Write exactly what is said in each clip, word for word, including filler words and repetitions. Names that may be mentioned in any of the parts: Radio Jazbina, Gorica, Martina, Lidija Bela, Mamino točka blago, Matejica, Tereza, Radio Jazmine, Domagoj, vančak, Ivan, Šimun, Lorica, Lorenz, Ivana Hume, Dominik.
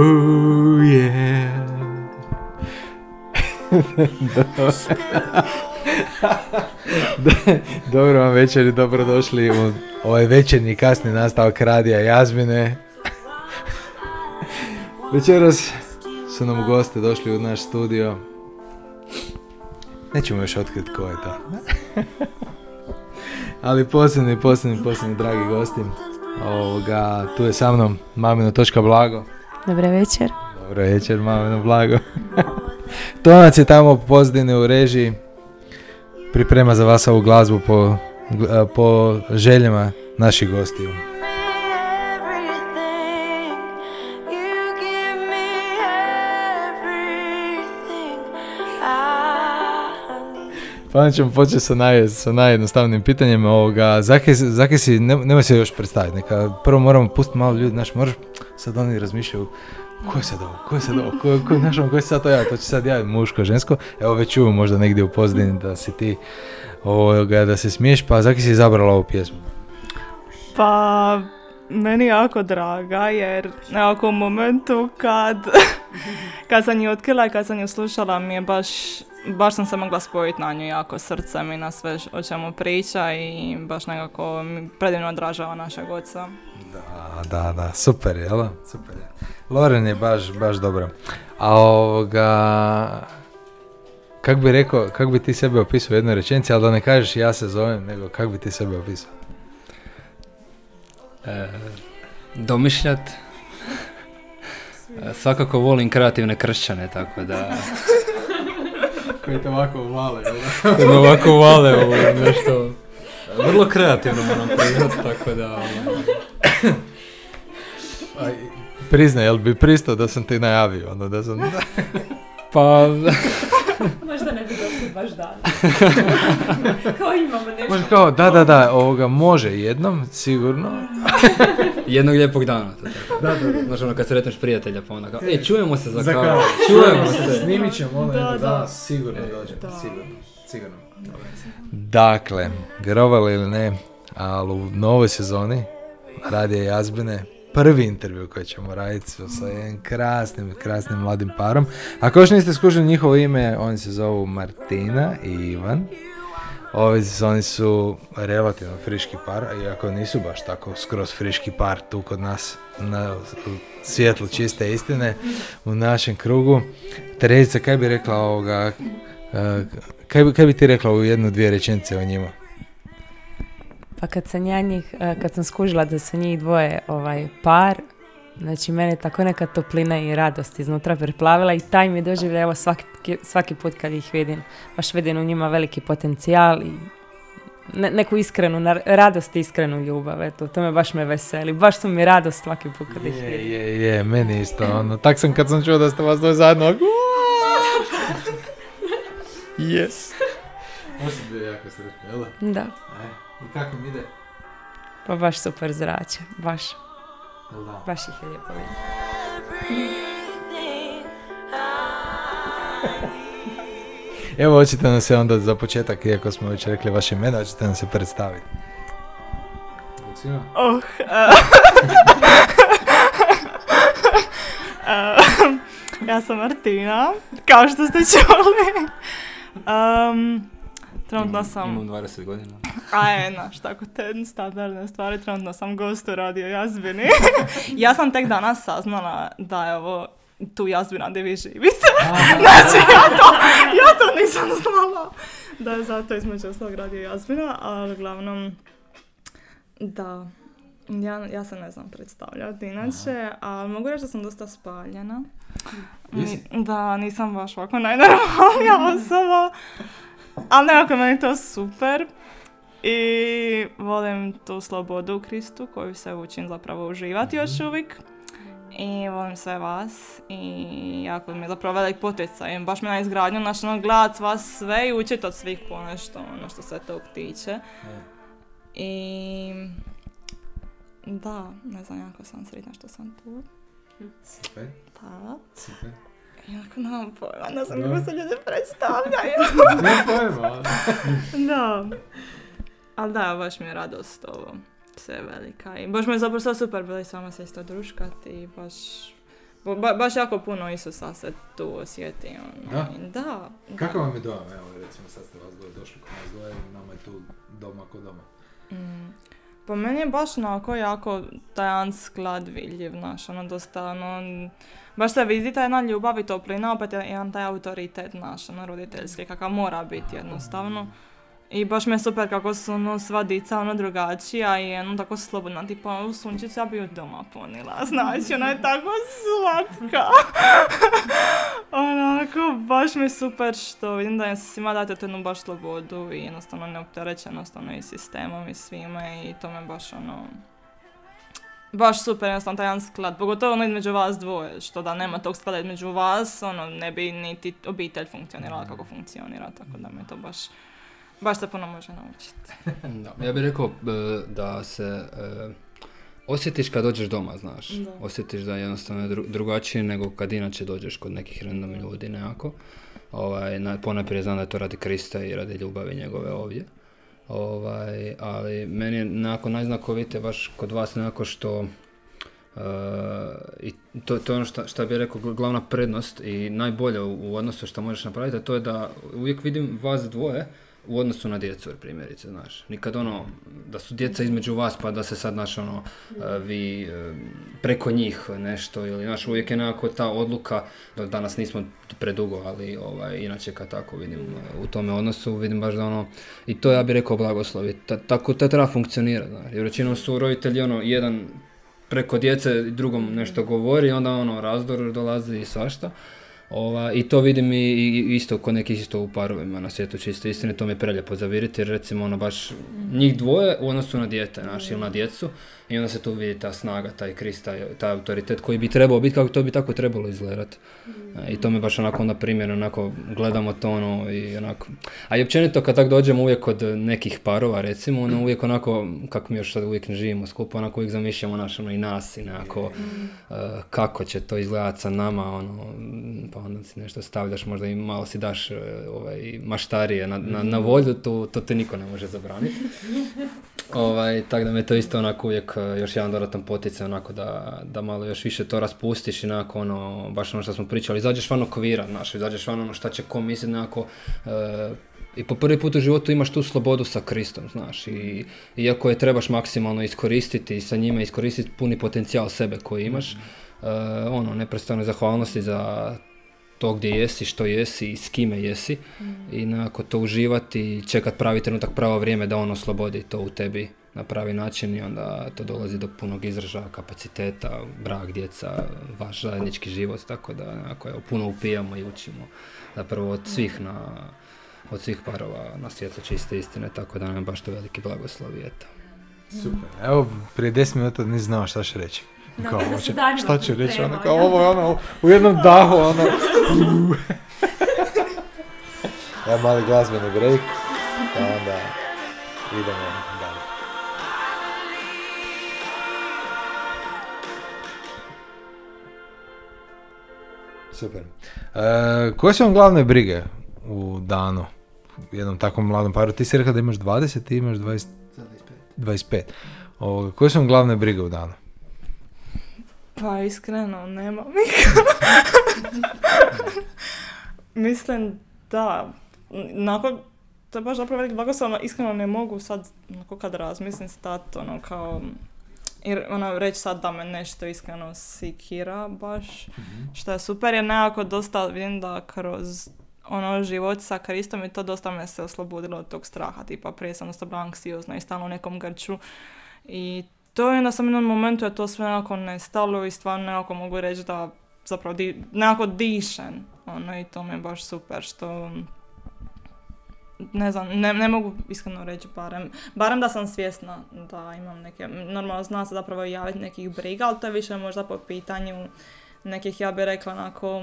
Oh yeah. Dobro vam večer i dobrodošli u ovaj večernji kasni nastavak Radija Jazmine. Večeras su nam goste došli u naš studio. Nećemo još otkriti ko je to. Ali posebni, posebni, posebni dragi gosti. Ovoga, tu je sa mnom Mamino točka blago. Dobar večer. Dobar večer, Mamino blago. Tonac je tamo pozdine u režiji. Priprema za vas ovu glazbu po, po željama naših gostiju. Pa onda ćemo početi sa, naj, sa najjednostavnim pitanjem ovoga, zakaj, zakaj si, ne, nemoj se još predstaviti, neka prvo moramo pustiti malo ljudi, naš moraš, sad oni razmišljaju, ko je sad ovo, ko je sad ovo, ko je, ko je, naš, ko je sad to ja, to će sad ja, muško, žensko, evo već čuju možda negdje u pozadini da si ti, ovoga, da se smiješ, pa zakaj si izabrala ovu pjesmu? Pa, meni je jako draga jer nekako u momentu kad, kad sam ju otkrila i kad sam ju slušala mi je baš, baš sam se mogla spojiti na nju jako srcem i na sve o čemu priča i baš nekako predivno odražava našeg oca. Da, da, da, super je, jel? Super je. Loren je baš, baš dobra. A ovoga, kak bi rekao, kak bi ti sebe opisao u jednoj rečenici, ali da ne kažeš ja se zovem, nego kak bi ti sebe opisao? E, domišljat. E, svakako volim kreativne kršćane, tako da... Koji te ovako uvale, jel? Koji me ovako uvale, ovo je nešto... Vrlo kreativno moram priznat, tako da... Ovo... Aj, priznaj, jel bi pristao da sam ti najavio, ono da sam... Pa... Možda ne bi došli baš danas. Kao imamo nešto... Možda kao, da, da, da, ovoga može jednom, sigurno. Jednog lijepog dana. Da, da, da. Znaš ono kad sretneš prijatelja pa onda kao, e, čujemo se za kao, čujemo se. Snimit ćemo ono, da, da, da, sigurno e, dođem, da. sigurno, sigurno. Dobar. Dakle, vjerovali ili ne, ali u novoj sezoni Radija Jazbine, prvi intervju koji ćemo raditi sa jednim krasnim, krasnim mladim parom. Ako još niste skušali njihovo ime, oni se zovu Martina i Ivan. Ovi oni su relativno friški par, iako nisu baš tako skroz friški par tu kod nas na svjetlu čiste istine u našem krugu. Tereza, kaj bi rekla ovoga, kaj bi, kaj bi ti rekla u jednu dvije rečenice o njima? Pa kad sam ja njih, kad sam skužila da se njih dvoje ovaj par, znači mene tako neka toplina i radost iznutra preplavila i taj mi je doživljaj, evo svaki, svaki put kad ih vidim, baš vidim u njima veliki potencijal i ne, neku iskrenu, na, radost i iskrenu ljubav, eto, to me baš me veseli, baš su mi radost svaki put kad je, ih vidim. Je, je, meni isto, ono, tak sam kad sam čuo da ste vas dvoje zajedno, yes. Možda bio jako sretno, jel? Da. E, i kako mi ide? Pa baš super zrače, baš. Da. Baš ih je lijepo vidjeti. Evo, hoćete nam se onda za početak, iako smo već rekli vaše imena, hoćete nam se predstaviti. Lucija? Oh, uh, uh, ja sam Martina, kao što ste čuli. Um, Trenutno sam... Imam dvadeset godina. A enaš, tako te standardne stvari, trenutno sam gost u Radio Jazbini. Ja sam tek danas saznala da je ovo tu Jazbina gdje vi živite. Znači, ja to, ja to nisam znala. Da je zato između ostalog Radio Jazbina, ali uglavnom, da, ja, ja se ne znam predstavljati inače, ali mogu reći da sam dosta spaljena. Ni, da, nisam baš ovako najnormalnija osoba. Ali nekako meni to super i volim tu slobodu u Kristu koju se učim zapravo uživati još uvijek i volim sve vas i jako mi je zapravo velik poticaj, baš mi na izgradnju znači ono gledati vas sve i učiti od svih ponešto ono što se tog tiče i da, ne znam jako sam sretna što sam tu. Super. Da. Super. Jako nemam pojma, ne znam kako se ljudi predstavljaju. Nemam pojma. Da. Ali da, baš mi je radost ovo. Sve velika. I baš mi je zapravo super bilo i s vama se isto druškati. I baš Ba, baš jako puno Isusa se tu osjeti. Ono. Da? Da. Kako vam je doma? Evo, recimo sad ste vas dvoje došli kod nas dvoje, nama je tu doma ko doma. Mm. Po meni je baš onako jako tajan sklad vidljiv naš, ono dosta, ono, baš se vidi ta jedna ljubav i toplina, opet je jedan taj autoritet naš, ono, roditeljski, kakav mora biti jednostavno. I baš me super kako su, ono, sva dica, ono, drugačija i, ono, tako slobodna, tipa, u sunčicu ja bi od doma ponila, znači, ona je tako slatka. Onako, baš mi super što vidim da svima date tu jednu baš slobodu i jednostavno neopterećenost, ono, i sistemom i svime i to me baš, ono, baš super, jednostavno taj jedan sklad, pogotovo ono između vas dvoje, što da nema tog sklada između vas, ono, ne bi niti obitelj funkcionirala kako funkcionira, tako da me to baš... Baš se puno može naučiti. Da, ja bih rekao da se e, osjetiš kad dođeš doma, znaš. Da. Osjetiš da jednostavno je dru- drugačije nego kad inače dođeš kod nekih random ljudi nekako. Ovaj, ponajprije znam da je to radi Krista i radi ljubavi njegove ovdje. Ovaj, ali meni je nekako najznakovite baš kod vas nekako što... Uh, i to, to je ono što bih rekao glavna prednost i najbolje u, u odnosu što možeš napraviti, a to je da uvijek vidim vas dvoje u odnosu na djecu, primjerice, znaš. Nikad ono, da su djeca između vas, pa da se sad, znaš, ono, vi preko njih nešto, ili, znaš, uvijek je nekako ta odluka, danas nismo predugo, ali, ovaj, inače kad tako vidim u tome odnosu, vidim baš da ono, i to ja bih rekao blagoslovi, ta, tako to treba funkcionirati, znaš. Jer većinom su roditelji, ono, jedan preko djece drugom nešto govori, onda, ono, razdor dolazi i svašta. Ova, i to vidim i, i isto kod nekih isto u parovima na svijetu čiste istine, to mi je preljepo zaviriti jer recimo ono baš njih dvoje u odnosu na dijete, naš, ili na djecu i onda se tu vidi ta snaga, taj Krist, taj, taj autoritet koji bi trebao biti, kako to bi tako trebalo izgledati. I to me baš onako onda primjer, onako gledamo to ono i onako. A i općenito kad tak dođemo uvijek kod nekih parova recimo, ono uvijek onako, kako mi još sad uvijek ne živimo skupo, onako uvijek zamišljamo naš, ono, i nas i nekako uh, kako će to izgledati sa nama, ono, pa onda si nešto stavljaš, možda i malo si daš ovaj, maštarije na, na, na volju, to, to te niko ne može zabraniti. Ovaj, tako da me to isto onako uvijek još jedan dodatan poticaj onako da, da malo još više to raspustiš i onako ono, baš ono što smo pričali, izađeš van okvira, znaš, izađeš van ono šta će ko misliti nekako e, i po prvi put u životu imaš tu slobodu sa Kristom, znaš, i iako je trebaš maksimalno iskoristiti i sa njime iskoristiti puni potencijal sebe koji imaš, e, ono, neprestano zahvalnosti za to gdje jesi, što jesi i s kime jesi mm. i nekako to uživati i čekat pravi trenutak, pravo vrijeme da ono oslobodi to u tebi na pravi način i onda to dolazi do punog izražaja, kapaciteta, brak, djeca, vaš zajednički život, tako da nekako evo, puno upijamo i učimo zapravo od svih, na, od svih parova na svijetu čiste istine, tako da nam je baš to veliki blagoslov. Super, evo prije deset minuta ne znao šta će reći. Kao, oči, šta ću reći, ono, kao, ovo je ono, u jednom dahu, ono, uuu. Ja mali glazbeni break, pa onda idemo dalje. Super. E, koje su vam glavne brige u danu, u jednom takvom mladom paru? Ti si rekao da imaš dvadeset, ti imaš dvadeset, dvadeset pet. O, koje su vam glavne brige u danu? Pa iskreno, nemam nikada. Mislim da, nakon, to je baš zapravo velik blagoslovno, iskreno ne mogu sad, onako kad razmislim, stati ono kao, jer ono reći sad da me nešto iskreno sikira baš, mm-hmm. što je super jer nekako dosta vidim da kroz ono život sa Kristom i to dosta me se oslobodilo od tog straha, tipa prije sam dosta bila anksiozna i stalno u nekom grču i to je na samom jednom momentu je to sve nekako nestalo i stvarno nekako mogu reći da zapravo di, nekako dišem, ono, i to mi je baš super što ne znam, ne, ne mogu iskreno reći barem, barem da sam svjesna da imam neke, normalno zna se zapravo javiti nekih briga, ali to je više možda po pitanju nekih, ja bih rekla, onako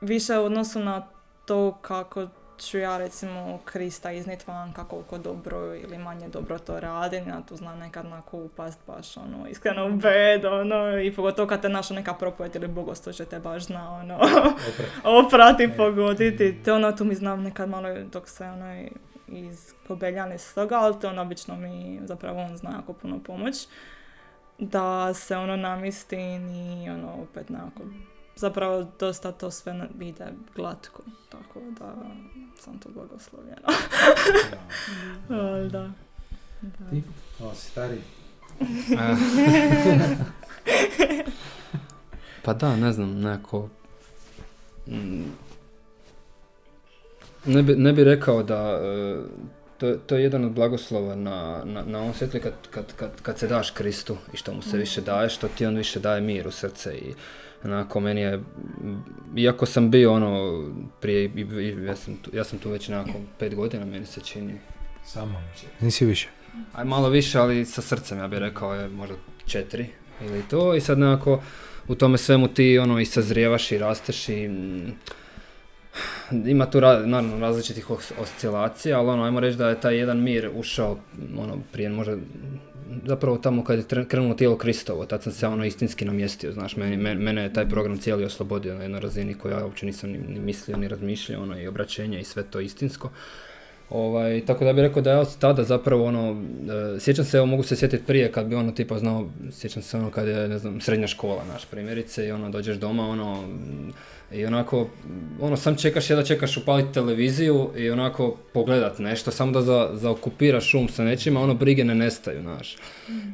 više u odnosu na to kako ću ja recimo Krista iznijet van, kako dobro ili manje dobro to radim, ja tu znam nekad onako upast baš ono iskreno u bed, ono, i pogotovo kad te naša neka propovjed ili bogoslušće te baš zna ono oprati, pogoditi, te ono tu mi znam nekad malo dok se ono izkobeljane s toga, ali to ono obično mi zapravo on zna jako puno pomoć. da se ono namistim i ono opet onako, zapravo dosta to sve ide glatko, tako da sam to blagoslovljena. Da. Da. Da. Da. Ti? O, stari. Pa da, ne znam, neko... Ne bi, ne bi rekao da... To, to je jedan od blagoslova na, na, na ovom svijetu kad, kad, kad, kad se daš Kristu i što mu se više daje, što ti on više daje mir u srce i onako meni je, iako sam bio ono prije, i, i, ja, sam tu, ja sam tu već nekako pet godina, meni se čini. Samo? Nisi više? Aj malo više, ali sa srcem ja bih rekao je možda četiri ili to i sad nekako u tome svemu ti ono i sazrijevaš i rasteš i... Mm, ima tu naravno različitih os- oscilacija, ali ono, ajmo reći da je taj jedan mir ušao ono, prije možda, zapravo tamo kad je tre- krenulo tijelo Kristovo, tad sam se ono istinski namjestio, znaš, meni, mene je taj program cijeli oslobodio na jednoj razini koju ja uopće nisam ni, ni mislio, ni razmišljao, ono, i obraćenje i sve to istinsko. Ovaj, tako da bih rekao da ja od tada zapravo ono, e, sjećam se, evo mogu se sjetiti prije kad bi ono tipa znao, sjećam se ono kad je, ne znam, srednja škola, naš primjerice, i ono dođeš doma, ono, i onako, ono sam čekaš, jedva čekaš upaliti televiziju i onako pogledat nešto, samo da za, zaokupiraš šum sa nečima, ono brige ne nestaju, znaš.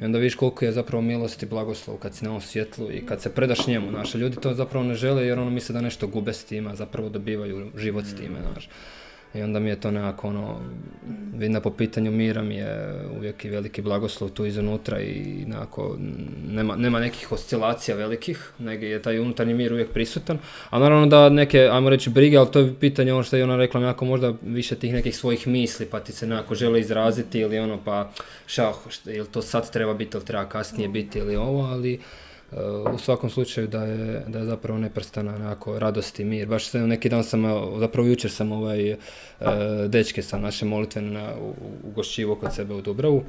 I onda vidiš koliko je zapravo milost i blagoslov kad si na ovom svjetlu i kad se predaš njemu, znaš, ljudi to zapravo ne žele jer ono misle da nešto gube s time, a zapravo dobivaju život s time, znaš. I onda mi je to nekako ono, vidno po pitanju mira mi je uvijek i veliki blagoslov tu izunutra i nekako nema, nema nekih oscilacija velikih, nego je taj unutarnji mir uvijek prisutan. A naravno da neke, ajmo reći, brige, ali to je pitanje ono što je ona rekla, nekako možda više tih nekih svojih misli, pa ti se nekako žele izraziti ili ono, pa šah, ili to sad treba biti, ili treba kasnije biti, ili ovo, ali... Uh, u svakom slučaju da je, da je zapravo neprestana nekako radost i mir. Baš se neki dan sam, zapravo jučer sam ovaj, uh, dečke sa naše molitvene ugošćivo kod sebe u Dubravu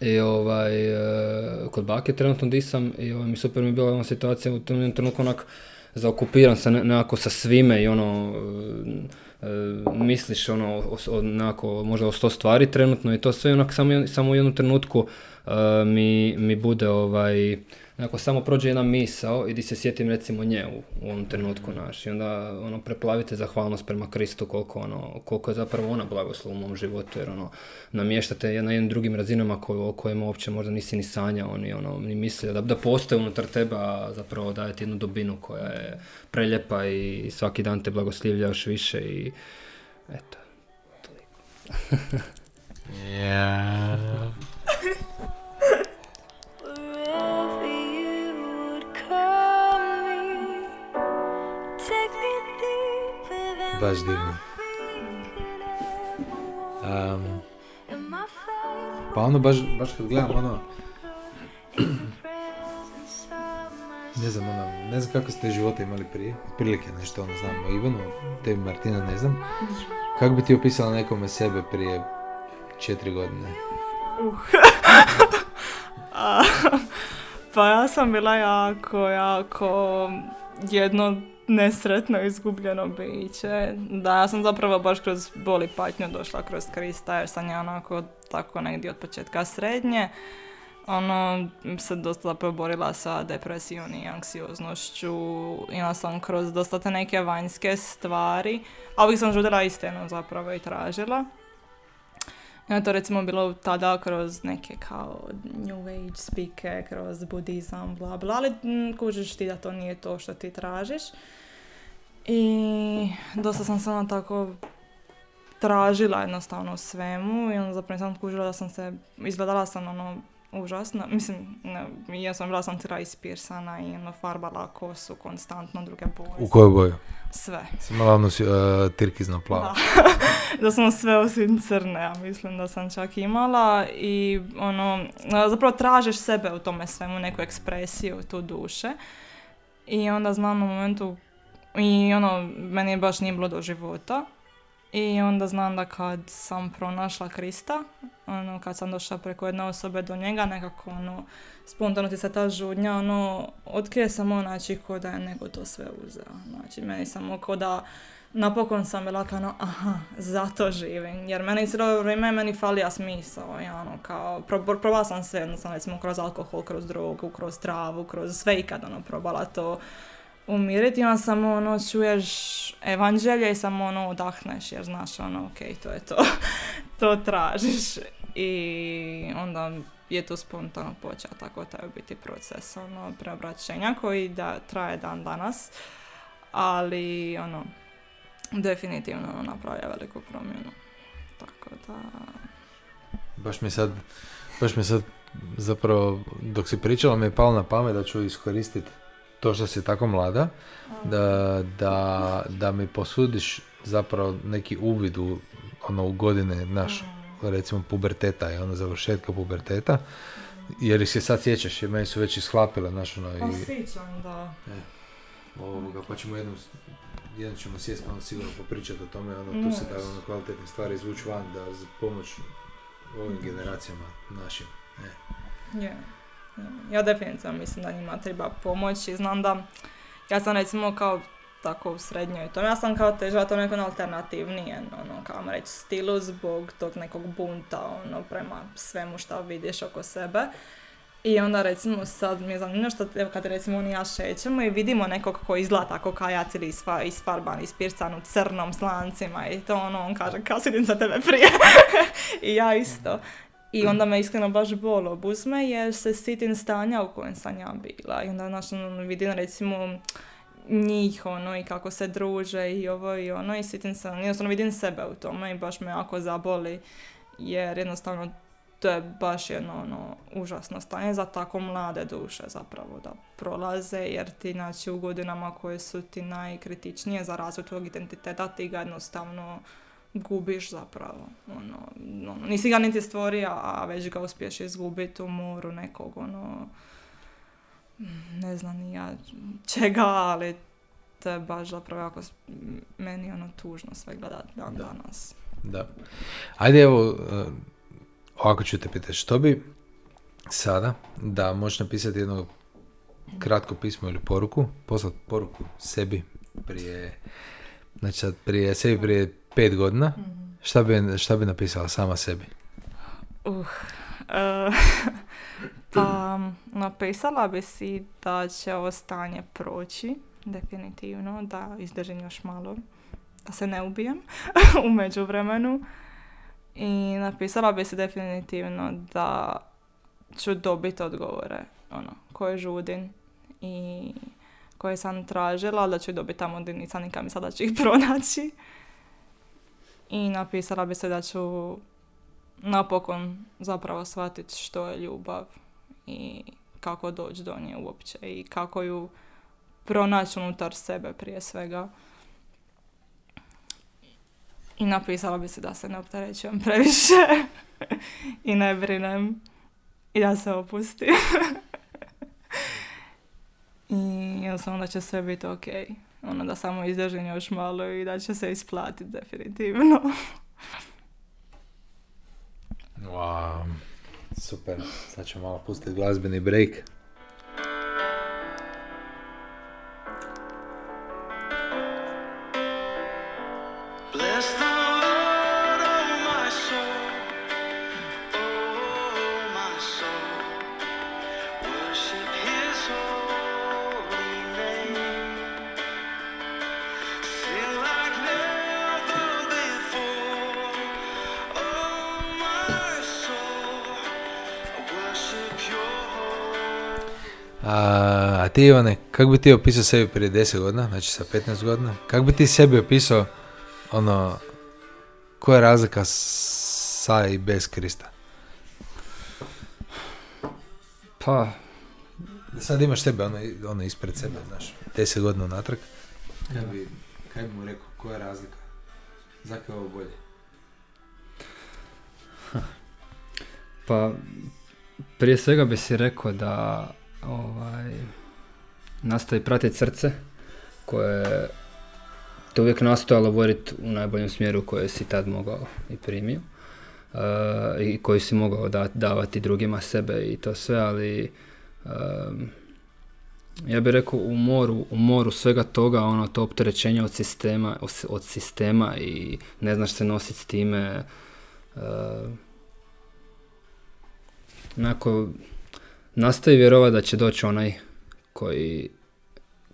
i ovaj, uh, kod bake trenutno di sam i ovaj, mi super mi je bila ona situacija u tom trenutku onak zaokupiran sam nekako sa svime i ono uh, uh, misliš ono o, o, nekako možda o sto stvari trenutno i to sve onak samo, samo u jednom trenutku uh, mi, mi bude ovaj onako samo prođe jedna misao i di se sjetim recimo nje u, u ovom trenutku naš i onda ono preplavite zahvalnost prema Kristu koliko, ono, koliko je zapravo ona blagoslov u mom životu jer ono namještate na jednim drugim razinama ko, o kojima uopće možda nisi ni sanjao oni, ono, ni mislio da, da postoje unutar teba zapravo daje ti jednu dubinu koja je preljepa i svaki dan te blagoslivlja još više i eto, toliko. Yeah. Baš divno. Um, pa ono baš, baš kad gledam ono, ne znam ono, ne znam kako ste života imali prije, otprilike nešto ono znam o Ivanu, tebi Martina ne znam, kako bi ti opisala nekome sebe prije četiri godine? Uh. Pa ja sam bila jako, jako jedno nesretno izgubljeno biće. Da, ja sam zapravo baš kroz bol i patnju došla kroz Krista jer sam ja onako tako negdje od početka srednje. Ono, se dosta zapravo borila sa depresijom i anksioznošću. Imala sam kroz dosta te neke vanjske stvari, a uvijek sam žudila istinu zapravo i tražila. Ja to recimo bilo tada kroz neke kao New Age spike, kroz budizam, bla bla, ali kužiš ti da to nije to što ti tražiš. I dosta sam samo tako tražila jednostavno u svemu i onda zapravo sam kužila da sam se, izgledala sam ono užasno, mislim, ne, ja sam bila sam tira ispirsana i ono farbala kosu konstantno druge boje. U koju boju? Sve. Si imala ono uh, tirkizno plavo. Da. Da sam sve osim crne, ja mislim da sam čak imala i ono, zapravo tražiš sebe u tome svemu, neku ekspresiju tu duše i onda znam u momentu i ono, meni baš nije bilo do života I onda znam da kad sam pronašla Krista, ono, kad sam došla preko jedne osobe do njega, nekako ono, spontano ti se ta žudnja, ono, otkrije sam ono, znači, ko da je neko to sve uzeo. Znači, meni samo ko da, napokon sam bila kao, ono, aha, zato živim. Jer meni cijelo vrijeme meni falija smisao, ja, ono, kao, pro, probala sam se, jednostavno, recimo, kroz alkohol, kroz drogu, kroz travu, kroz sve ikad, ono, probala to umiriti, onda samo ono, čuješ evanđelje i samo ono, odahneš, jer znaš, ono, ok, to je to, to tražiš. I onda je to spontano počeo, tako taj biti proces, ono, preobraćenja koji da, traje dan danas, ali, ono, definitivno ono, napravlja veliku promjenu, tako da... Baš mi sad, baš mi sad, zapravo, dok si pričala mi je palo na pamet da ću iskoristiti to što si tako mlada, da, da, da mi posudiš zapravo neki uvid u, ono, u godine naš, recimo puberteta i ono završetka puberteta, jer ih se sad sjećaš, jer meni su već ishlapile, znaš, ono, i... Osjećam, da. E, ovoga, pa ćemo jednom, jednom ćemo sjesti, ono, sigurno popričati o tome, ono, tu se da, ono, kvalitetne stvari izvući van, da za pomoć ovim generacijama našim, e. Yeah. Ja definitivno mislim da njima treba pomoći, znam da ja sam recimo kao tako u srednjoj tome, ja sam kao težila to neko alternativnije, ono, kao reći stilu zbog tog nekog bunta, ono, prema svemu što vidiš oko sebe. I onda recimo sad mi je zanimljivo što evo kad recimo oni ja šećemo i vidimo nekog koji izgleda tako kajac ili isfa, isfarban, ispircan u crnom s lancima i to ono, on kaže kao sidim za tebe prije i ja isto. I onda me iskreno baš bol obuzme jer se sitim stanja u kojem sam ja bila. I onda znači, vidim recimo njih ono, i kako se druže i ovo i ono i sitim se, jednostavno vidim sebe u tome i baš me jako zaboli jer jednostavno to je baš jedno ono, užasno stanje za tako mlade duše zapravo da prolaze jer ti znači, u godinama koje su ti najkritičnije za razvoj tvojeg identiteta ti ga jednostavno gubiš zapravo, ono, ono, nisi ga niti stvorio, a već ga uspiješ izgubiti u moru nekog, ono, ne znam ni ja čega, ali to je baš zapravo jako meni ono tužno sve gledati dan danas. Da. Ajde evo, ovako ću te pitati, što bi sada da možeš napisati jedno kratko pismo ili poruku, poslati poruku sebi prije, znači prije sebi prije pet godina, mm-hmm. šta, bi, šta bi napisala sama sebi? Uh, uh, pa napisala bi si da će ovo stanje proći, definitivno, da izdržim još malo, da se ne ubijem u međuvremenu. I napisala bi si definitivno da ću dobiti odgovore, ono, koje žudim i koje sam tražila, ali da ću dobiti tamo gdje nisam nikad mislila da ću ih pronaći. I napisala bi se da ću napokon zapravo shvatiti što je ljubav i kako doći do nje uopće i kako ju pronaći unutar sebe prije svega. I napisala bi se da se ne opterećujem previše i ne brinem i da se opustim. I jednostavno da će sve biti okej. Okay. Ono da samo izdržim još malo i da će se isplatiti definitivno. Wow, super. Sad ćemo malo pustiti glazbeni break. A ti Ivane, kako bi ti opisao sebi prije deset godina, znači sa petnaest godina, kako bi ti sebi opisao ono, koja je razlika sa i bez Krista? Pa, sad imaš sebe, ono, ono ispred sebe, znaš, deset godina natrag. Ja bi, kaj bi mu rekao, koja je razlika? Zaka je ovo bolje? Pa, prije svega bi si rekao da ovaj, nastavi pratiti srce koje te uvijek nastojalo voditi u najboljem smjeru koje si tad mogao i primio uh, i koji si mogao da, davati drugima sebe i to sve, ali um, ja bih rekao u moru, u moru svega toga, ono, to opterećenje od sistema, od sistema i ne znaš se nositi s time. Uh, onako, nastavi vjerovat da će doći onaj koji,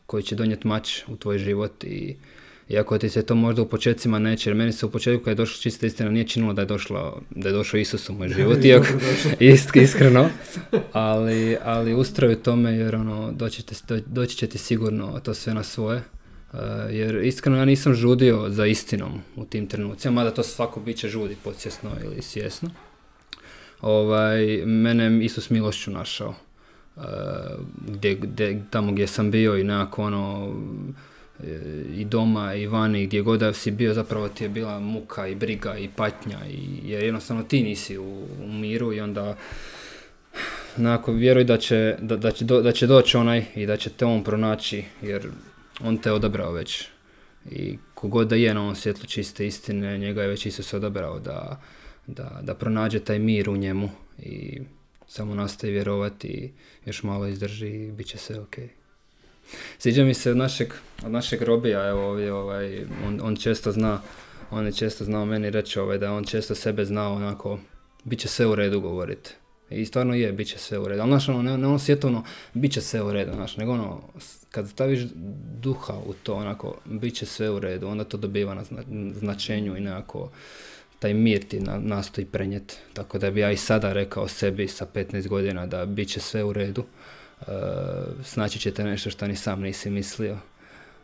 koji će donijeti mač u tvoj život i iako ti se to možda u početcima neće, jer meni se u početku kad je došla čista istina nije činilo da je, došlo, da je došao Isus u moj život, iako, ist, iskreno, ali, ali ustravi tome jer ono, doći, te, doći će ti sigurno to sve na svoje, uh, jer iskreno ja nisam žudio za istinom u tim trenucima, mada to svako biće žudi podsvjesno ili svjesno. Ovaj, mene Isus milošću našao, uh, gdje, gdje, tamo gdje sam bio i nekako ono, i doma i vani, gdje god da si bio, zapravo ti je bila muka i briga i patnja, i, jer jednostavno ti nisi u, u miru i onda onako vjeruj da će, da, da, će do, da će doći onaj i da će te on pronaći, jer on te je odabrao već i kogod da je na ovom svjetlu čiste istine, njega je već Isus odabrao da, da, da pronađe taj mir u njemu i samo nastavi vjerovati i još malo izdrži i bit će sve okej. Okay. Sviđa mi se od našeg, od našeg Robija, evo ovdje, ovaj, on, on često zna, on je često znao meni reći ovaj, da on često sebe znao onako, bit će sve u redu govoriti. I stvarno je, bit će sve u redu, ali znaš ono, ne, ne ono svjetovno, bit će sve u redu, znaš, nego ono, kad staviš duha u to onako, bit će sve u redu, onda to dobiva na zna, značenju i nekako taj mir ti na, nastoji prenijeti. Tako da bi ja i sada rekao sebi sa petnaest godina da bit će sve u redu. Uh, snaći ćete nešto što ni sam nisi mislio,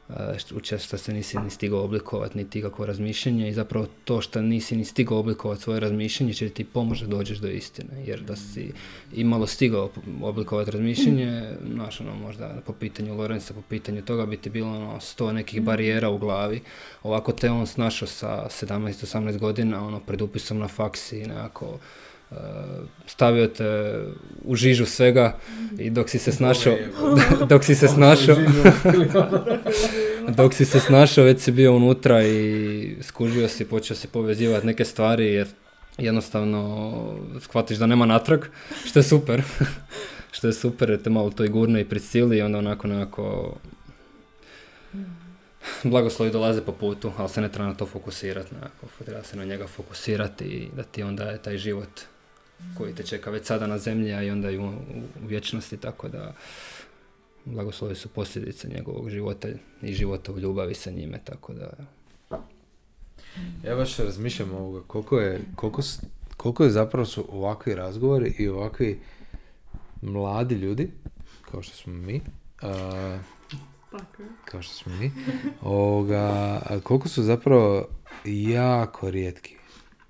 uh, što, što se nisi ni stigao oblikovati, niti kakvo razmišljanje, i zapravo to što nisi ni stigao oblikovati svoje razmišljanje će ti pomoći da dođeš do istine, jer da si imalo stigao oblikovati razmišljanje, znaš ono, možda po pitanju Lorenza, po pitanju toga bi ti bilo ono, sto nekih barijera u glavi, ovako te on snašao sa sedamnaest osamnaest godina, ono, pred upisom na faksi, nekako stavio te u žižu svega i dok si se snašao dok si se snašao dok si se snašao već si bio unutra i skužio si, počeo si povezivati neke stvari jer jednostavno shvatiš da nema natrag, što je super što je super jer te malo to i gurne i prisili i onda onako onako blagoslovi dolaze po putu, ali se ne treba na to fokusirati, treba se na njega fokusirati i da ti onda je taj život koji te čeka već sada na zemlji, a i onda i u, u vječnosti, tako da blagoslovi su posljedice njegovog života i života u ljubavi sa njime, tako da... Ja baš razmišljam ovoga, koliko je, koliko, koliko je zapravo su ovakvi razgovori i ovakvi mladi ljudi, kao što smo mi, a, kao što smo mi, ovoga, koliko su zapravo jako rijetki.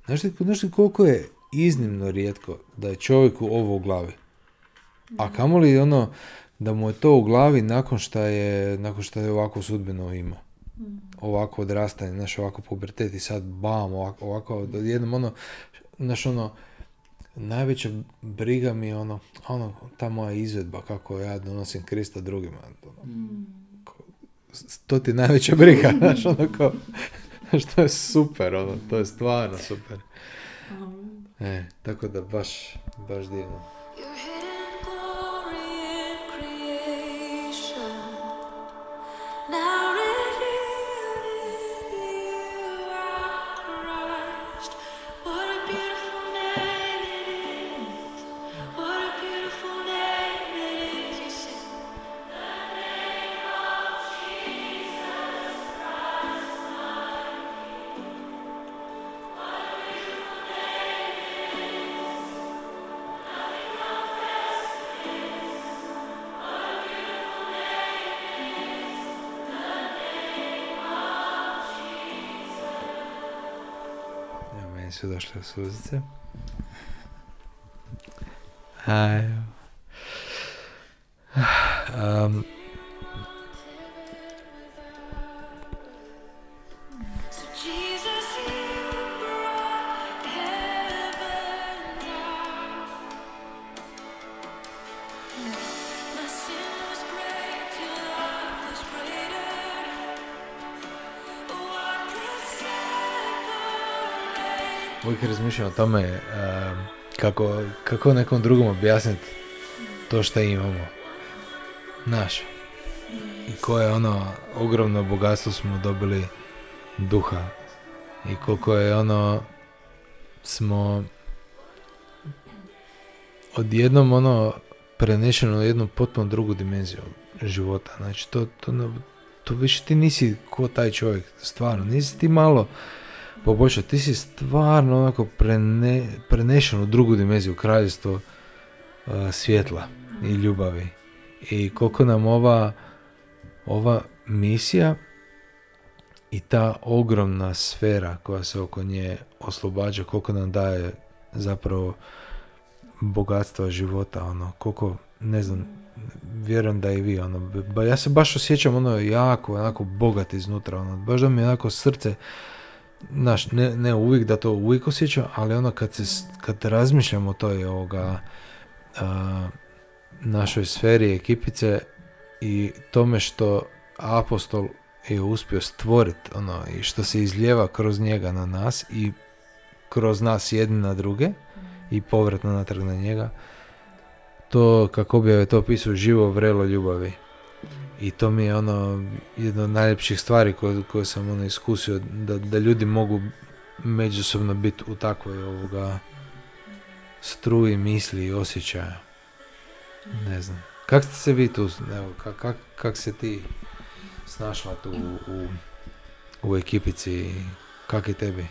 Znaš li, znaš li koliko je iznimno rijetko da je čovjeku ovo u glavi? A kamoli ono da mu je to u glavi nakon što je, nakon što je ovako sudbeno imao. Ovako odrastanje, znaš, ovako pubertet i sad bam, ovako, ovako jednom ono, znaš ono, najveća briga mi je ono, ono, ta moja izvedba, kako ja donosim Krista drugima. To ti je najveća briga, znaš, ono kao, što je super, ono, to je stvarno super. E, tako da baš, baš divno. Su došle suzice. Ajmo. Um. uvijek razmišljam o tome uh, kako, kako nekom drugom objasniti to što imamo. Naš. I koje ono ogromno bogatstvo smo dobili duha. I koliko je ono smo odjednom ono prenešeno u jednu potpuno drugu dimenziju života. Znači to, to, to više ti nisi ko taj čovjek, stvarno, nisi ti malo poboljšao, ti si stvarno onako prene, prenešen u drugu dimenziju, kraljevstvo uh, svjetla i ljubavi. I koliko nam ova, ova misija i ta ogromna sfera koja se oko nje oslobađa, koliko nam daje zapravo bogatstva života, ono, koliko, ne znam, vjerujem da i vi, ono, ba, ja se baš osjećam, ono, jako, onako, bogat iznutra, ono, baš da mi je onako srce, znaš, ne, ne uvijek da to uvijek osjećam, ali ono, kad se, kad razmišljam o toj, ovoga, a, našoj sferi ekipice i tome što apostol je uspio stvoriti, ono, i što se izljeva kroz njega na nas i kroz nas jedni na druge, i povratno natrag na njega, to, kako bi je to pisao, živo vrelo ljubavi. I to mi je ono jedna od najljepših stvari koje, koje sam ono iskusio, da, da ljudi mogu međusobno biti u takvoj ovoga struji misli i osjećaja. Ne znam, kak ste se vi tu, evo, kak, kak, kak se ti snašla tu u, u, u ekipici, kak je tebi?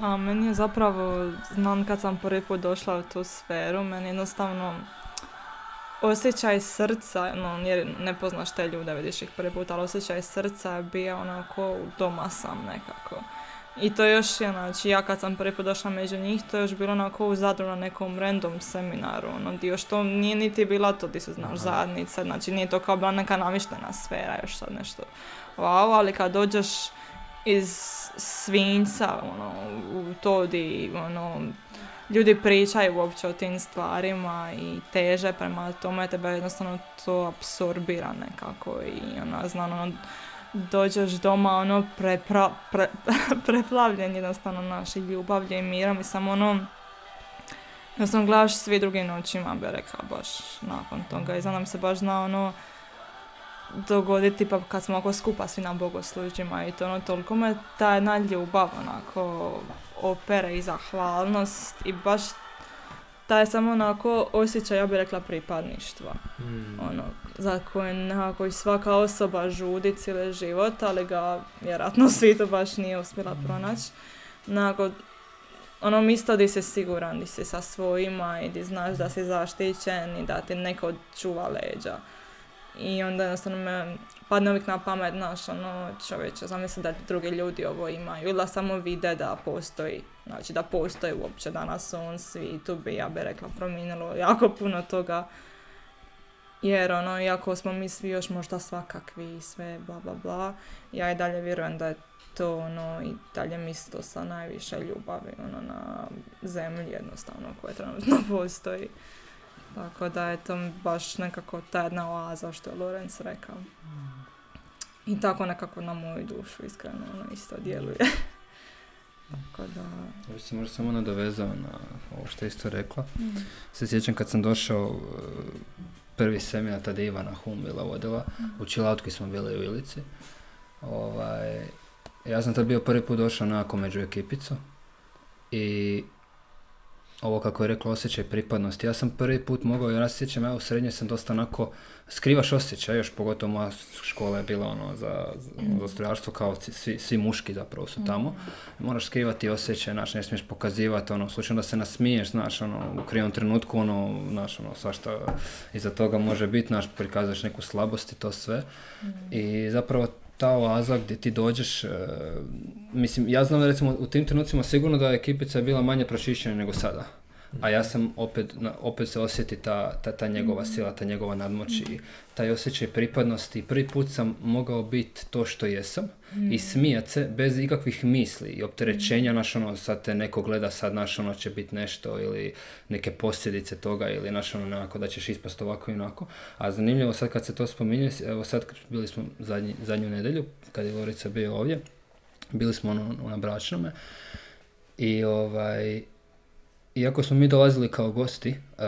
A meni je zapravo, znam kad sam prvi put došla u tu sferu, meni jednostavno osjećaj srca, no, jer ne poznaš te ljude, vidiš ih prvi put, ali osjećaj srca je bio onako doma sam nekako. I to još je, znači, ja kad sam prvi put došla među njih, to je još bilo onako u Zadru na nekom random seminaru, ono, dio što nije niti bila to, ti su, znaš, zajednica, znači nije to kao bila neka namištena sfera, još sad nešto wow, ali kad dođeš iz Svinca, ono, u Todi, ono, ljudi pričaju uopće o tim stvarima i teže prema tome, tebe jednostavno to apsorbira nekako i, ono, znam, ono, dođeš doma, ono, prepra, pre, preplavljen jednostavno naši ljubavlje i mirom i samo, ono, jednostavno gledaš svi drugim noćima, bi rekao, baš nakon toga i znam da mi se baš zna, ono, dogoditi pa kad smo oko skupa svi na bogoslužjima i to, ono, toliko me ta jedna ljubav onako opere i zahvalnost i baš taj samo onako osjećaj, ja bih rekla, pripadništva, mm. ono, za koje nekako i svaka osoba žudi cijeli život, ali ga vjerojatno svi to baš nije uspjela pronaći. Onako, ono misto di si siguran, di si sa svojima i di znaš da si zaštićen i da ti neko čuva leđa. I onda jednostavno me padne uvijek na pamet, znaš, ono, čovječe, zamislim da drugi ljudi ovo imaju, ili da samo vide da postoji, znači da postoji uopće danas on svi i tu bi, ja bih rekla, promijenilo jako puno toga, jer ono, iako smo mi svi još možda svakakvi i sve bla bla bla, ja i dalje vjerujem da je to, ono, i dalje misto sa najviše ljubavi, ono, na zemlji jednostavno koja trenutno postoji. Tako da je to baš nekako ta jedna oaza što je Lorenz rekao. I tako nekako na moju dušu, iskreno, ono isto djeluje. Tako da... Još se možda samo nadovezao na ovo što je isto rekla. Mm. Se sjećam kad sam došao prvi seminar, tada je Ivana Hume bila vodila. Mm. U Čilautki smo bili u Ilici. Ovaj, ja sam tad bio prvi put došao onako među ekipicu. I... ovo kako je rekla, osjećaj pripadnosti. Ja sam prvi put mogao, ja se sjećam, ja u srednjoj sam dosta onako, skrivaš osjećaj, još pogotovo moja škola je bila ono za, za strojarstvo, kao svi, svi muški zapravo su tamo. Moraš skrivati osjećaj, znaš, ne smiješ pokazivati, ono, slučajno da se nasmiješ, znaš, ono, u krivom trenutku, ono, znaš, ono, svašta iza toga može biti, znaš, prikazuješ neku slabost i to sve. I zapravo ta oaza gdje ti dođeš, e, mislim, ja znam da recimo u tim trenucima sigurno da ekipica je bila manje pročišćena nego sada. A ja sam opet, opet se osjeti ta, ta, ta njegova sila, ta njegova nadmoć i taj osjećaj pripadnosti. Prvi put sam mogao biti to što jesam mm. i smijat se bez ikakvih misli i opterećenja, naš ono, sad te neko gleda, sad naš ono će biti nešto ili neke posljedice toga ili naš ono nekako da ćeš ispast ovako i onako. A zanimljivo sad kad se to spominje, evo sad bili smo zadnji, zadnju nedjelju kad je Gorica bio ovdje, bili smo ono, ono na bračnome. I ovaj, iako smo mi dolazili kao gosti uh,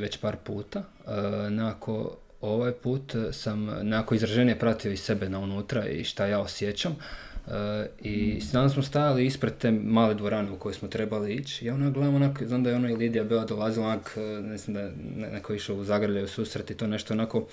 već par puta, uh, nakon ovaj put sam nakon izraženje pratio i sebe na unutra i šta ja osjećam. Uh, I znam smo stajali ispred te male dvorane u kojoj smo trebali ići. Ja onak gledam, onak, znam da je ono i Lidija Bela dolazila, onak, ne znam da je neko išao u zagrljaju susret i to nešto onako,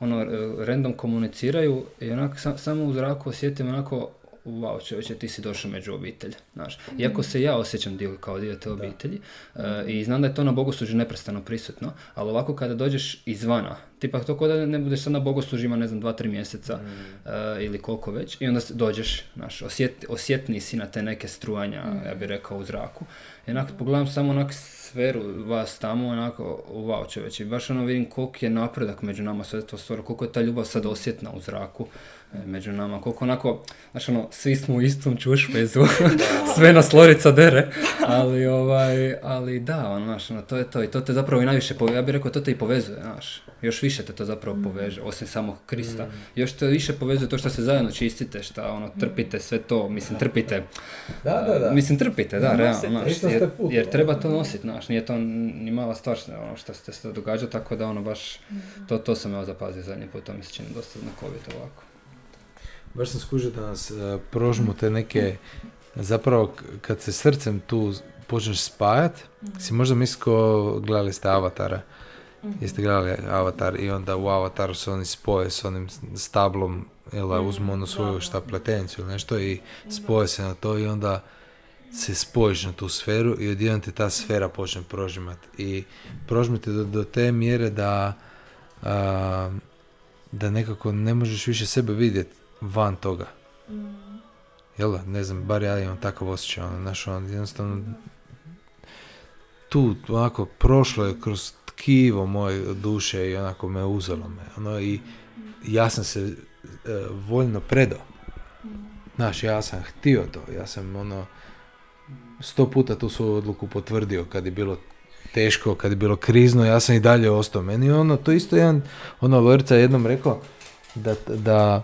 ono, random komuniciraju i onak sam, samo u zraku osjetim onako, wow, čovječe, ti si došao među obitelj, znaš. Iako se ja osjećam dio, kao dio te obitelji uh, i znam da je to na bogoslužju neprestano prisutno, ali ovako kada dođeš izvana, tipa to kao da ne budeš sad na bogoslužjima, ne znam, dva, tri mjeseca mm. uh, ili koliko već, i onda dođeš, znaš, osjet, osjetni si na te neke strujanja, mm. ja bih rekao, u zraku. I onako pogledam samo onak sferu vas tamo, onako, wow, čovječe, baš ono vidim koliko je napredak među nama, sve to stvar, koliko je ta ljubav sad osjetna u zraku među nama, koliko onako, znaš ono, svi smo u istom čušpezu, sve nas Lorica dere, ali ovaj, ali da, ono, znaš, ono, to je to i to te zapravo i najviše, pove, ja bih rekao, to te i povezuje, znaš, još više te to zapravo poveže, osim samog Krista, još te više povezuje to što se zajedno čistite, što ono, trpite sve to, mislim, trpite, da, da, da. mislim, trpite, da, realno, znaš, jer, jer treba to nositi, znaš, nije to ni mala stvar, ono, što se to događa, tako da, ono, baš, to, to sam ja zapazio zadnji put, to mi se čini dosta znakovito ovako. Baš sam skužio da nas uh, prožmu te neke, zapravo kad se srcem tu počneš spajat, mm-hmm. si možda mislio, gledali ste Avatara, mm-hmm. jeste gledali Avatar i onda u Avataru se oni spoje s onim stablom, jela, uzmu onu svoju šta pletenciju ili nešto i spoje se na to i onda se spojiš na tu sferu i odjedan ti ta sfera počne prožimati. I prožmite do, do te mjere da, uh, da nekako ne možeš više sebe vidjeti van toga. Mm. Jel da? Ne znam, bar ja imam takav osjećaj. Ono, znaš, ono, jednostavno tu, onako, prošlo je kroz tkivo moje duše i onako me uzelo me. Ono, i ja sam se e, voljno predao. Znaš, ja sam htio to. Ja sam, ono, sto puta tu svoju odluku potvrdio kad je bilo teško, kad je bilo krizno, ja sam i dalje ostao. Meni, ono, to isto jedan, ono, Lorica je jednom rekao, Da, da,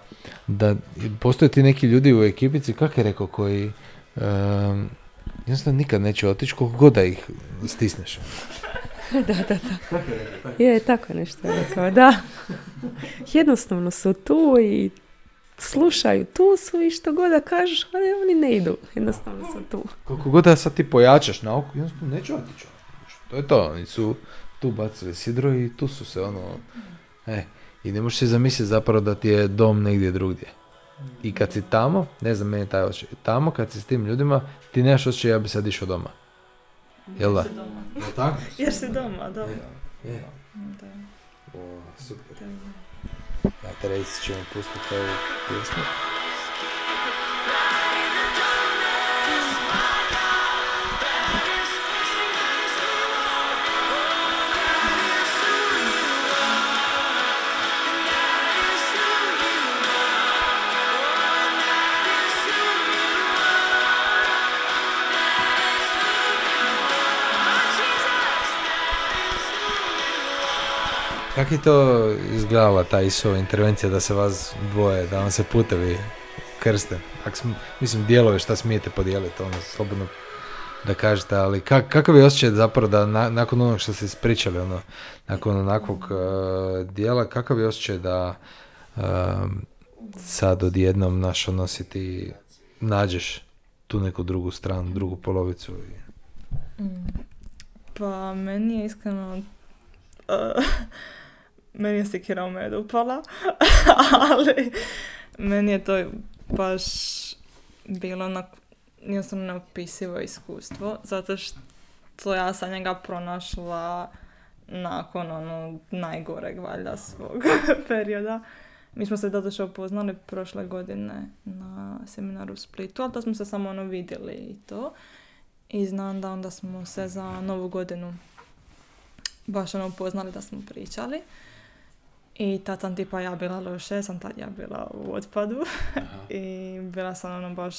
da postoje ti neki ljudi u ekipici, kak je rekao, koji um, jednostavno nikad neće otići koliko god da ih stisneš. Da, da, da. Je, tako nešto je rekao, da. Jednostavno su tu i slušaju, tu su i što god da kažeš, ali oni ne idu, jednostavno su tu. Koliko god da sad ti pojačaš na oko, jednostavno neće otići. To je to, oni su tu bacili sidro i tu su se ono... Eh, I ne možeš si zamisliti zapravo da ti je dom negdje drugdje. I kad si tamo, ne znam, meni taj oči, tamo kad si s tim ljudima, ti nemaš oči, ja bi sad išao doma. Jel da? Jer si doma, doma. Ja, ja. Da. O, super. Da. Ja, Terezi ćemo pustiti ovu pjesmu. Kako je to izgledala ta Isova intervencija da se vas dvoje, da vam se putevi krste? Sm, mislim, dijelove šta smijete podijeliti, ono, slobodno da kažete, ali kak, kakav je osjećaj zapravo da na, nakon onog što ste ispričali, ono, nakon onakvog uh, dijela, kakav je osjećaj da uh, sad odjednom naš odnositi nađeš tu neku drugu stranu, drugu polovicu? I... Pa meni je iskreno uh... meni je sekira u medu upala, ali meni je to baš bilo na, jednostavno neopisivo iskustvo, zato što ja sam njega pronašla nakon onog najgoreg valjda svog perioda. Mi smo se doduše upoznali prošle godine na seminaru u Splitu, ali to smo se samo ono vidjeli i to. I znam da onda smo se za novu godinu baš ono upoznali, da smo pričali. I tad sam tipa ja bila loše, sam tad ja bila u otpadu. I bila sam ono baš,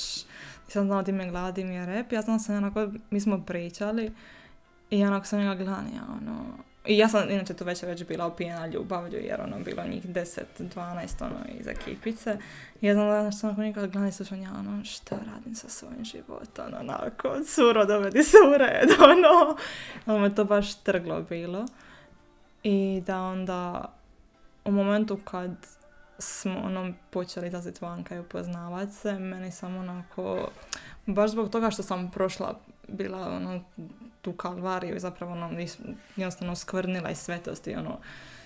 nisam znala ti me gladi mi je rep, ja znam sam onako, mi smo pričali i onako sam njega glanija, ono, I ja sam inače tu već već bila opijena ljubavlju, jer ono bilo njih deset dvanaest ono iz ekipice. I ja znam da što onako nikad glavni slušam, ja ono šta radim sa svojim životom, onako curo dovedi se u red, ono. Ono me to baš trglo bilo. I da onda u momentu kad smo ono počeli izlaziti vanka i upoznavat se, meni sam onako, baš zbog toga što sam prošla bila ono tu kalvariju i zapravo ono jednostavno skvrnila i svetosti ono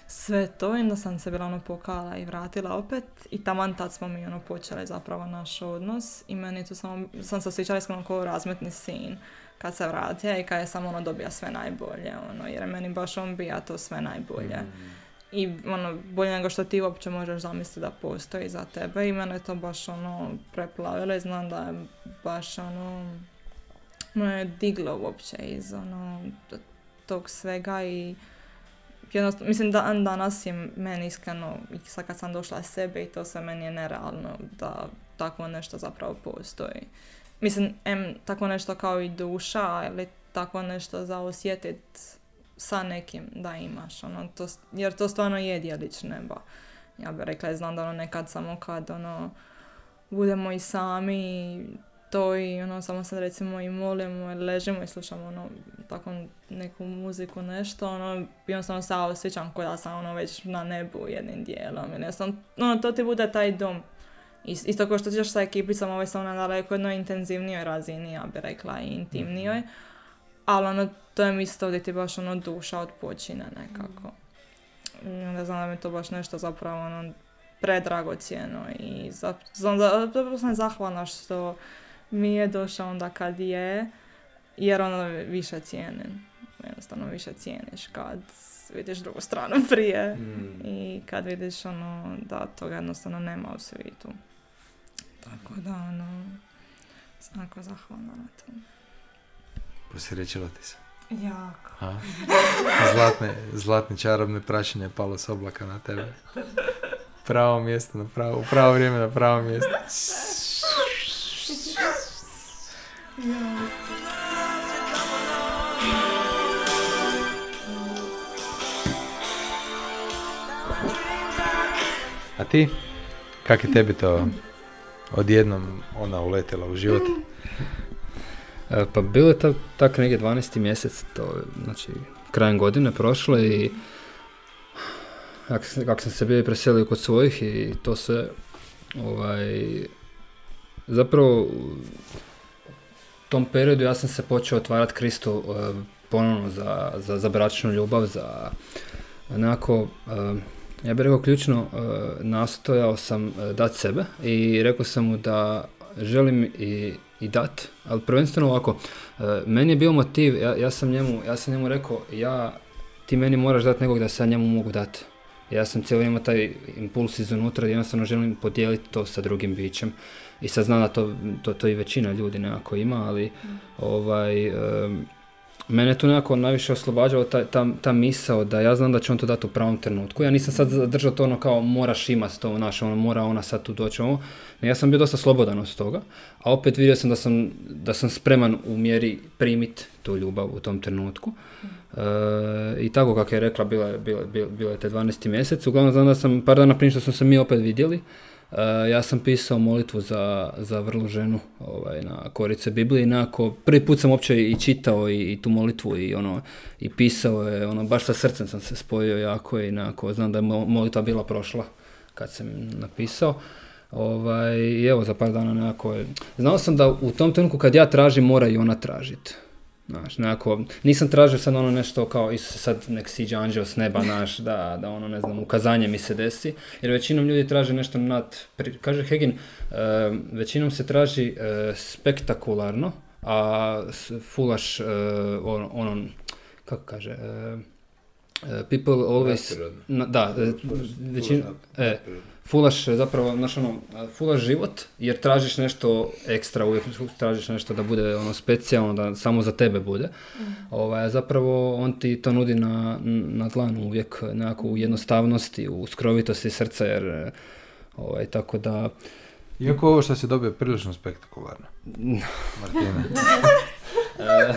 sve to, i onda sam se bila ono pokala i vratila opet, i taman tad smo mi ono počeli zapravo naš odnos, i meni tu samo, sam se osjećala iskreno kao razmetni sin kad se vratio i kad je samo ono dobija sve najbolje ono, jer meni baš on bija to sve najbolje. Mm. I ono, bolje nego što ti uopće možeš zamisliti da postoji za tebe, i mene to baš ono preplavilo, i znam da je baš ono me diglo uopće iz ono tog svega, i jednostavno, mislim da danas je meni iskreno, sad kad sam došla sebe, i to sve meni je nerealno da takvo nešto zapravo postoji. Mislim, em, takvo nešto kao i duša, ili takvo nešto za osjetiti sa nekim da imaš, ono, to, jer to stvarno je djelić neba. Ja bih rekla, znam da ono nekad samo kad ono budemo i sami, to i ono samo sad recimo i molimo, ležimo i slušamo ono tako neku muziku, nešto, ono, i jednostavno se osjećam kao da sam ono već na nebu jednim dijelom, ili jednostavno, ono, to ti bude taj dom. Isto kao što ćeš sa ekipicom, ovo je samo na daleko jednoj intenzivnijoj razini, ja bih rekla, i intimnijoj. Ali ono, to je isto gdje ti baš ono duša odpočine nekako. Ne znam da mi je to baš nešto zapravo ono predragocijeno, i zap, znam da zapravo sam zahvalna što mi je došao onda kad je, jer ono više cijenim. Jednostavno više cijeniš kad vidiš drugu stranu prije, mm. i kad vidiš ono da toga jednostavno nema u svijetu. Tako da ono, sam jako zahvalna na to. Posrećilo ti se? Jako. Zlatne, zlatne čarobne prašine palo s oblaka na tebe. Pravo mjesto, na pravo, u pravo vrijeme na pravo mjesto. A ti? Kak je tebi to odjednom ona uletjela u život? Pa bilo je tako tak negdje dvanaesti mjesec, to, znači krajem godine prošlo, i kako sam se bio preselio kod svojih i to se ovaj, zapravo u tom periodu ja sam se počeo otvarati Kristu uh, ponovno za, za, za bračnu ljubav, za onako, uh, ja bih rekao ključno, uh, nastojao sam uh, dati sebe, i rekao sam mu da želim i i dat, ali prvenstveno ovako, uh, meni je bio motiv, ja, ja, sam njemu, ja sam njemu rekao, ja, ti meni moraš dati nekog da se ja njemu mogu dati. Ja sam cijelo imao taj impuls izunutra, jednostavno želim podijeliti to sa drugim bićem. I sad znam da to, to, to i većina ljudi nekako ima, ali mm. ovaj, um, mene tu nekako najviše oslobađalo ta, ta, ta misao da ja znam da će on to dati u pravom trenutku. Ja nisam sad zadržao to ono kao moraš imati to, naš, ono, mora ona sad tu doći ovo. Ne, ja sam bio dosta slobodan od toga, a opet vidio sam da sam, da sam spreman u mjeri primiti tu ljubav u tom trenutku. E, I tako kako je rekla, bilo je, bilo, bilo, bilo je te dvanaesti mjesec. Uglavnom znam da sam par dana prije što smo se mi opet vidjeli, Uh, ja sam pisao molitvu za, za vrlu ženu ovaj, na korice Biblije, inako prvi put sam uopće i čitao i, i tu molitvu i ono i pisao je, ono baš sa srcem sam se spojio jako, i inako znam da je molitva bila prošla kad sam napisao. Ovaj, i evo za par dana nekako je, znao sam da u tom trenutku kad ja tražim mora i ona tražiti. Znaš, nekako, nisam tražio sad ono nešto kao Isuse sad nek siđe anđeo s neba, naš, da, da ono ne znam, ukazanje mi se desi, jer većinom ljudi traže nešto nad, kaže Hegin, uh, većinom se traži uh, spektakularno, a fulaš uh, ono, ono, kako kaže, uh, people always, na, da, većinom, e, fulaš zapravo, znaš ono, fulaš život jer tražiš nešto ekstra, uvijek tražiš nešto da bude ono specijalno, da samo za tebe bude. Mm. Ovaj, zapravo on ti to nudi na, na dlanu uvijek, nekako u jednostavnosti, u skrovitosti srca, jer ovaj, tako da... Iako ovo što se dobije prilično spektakularno. Martina. e...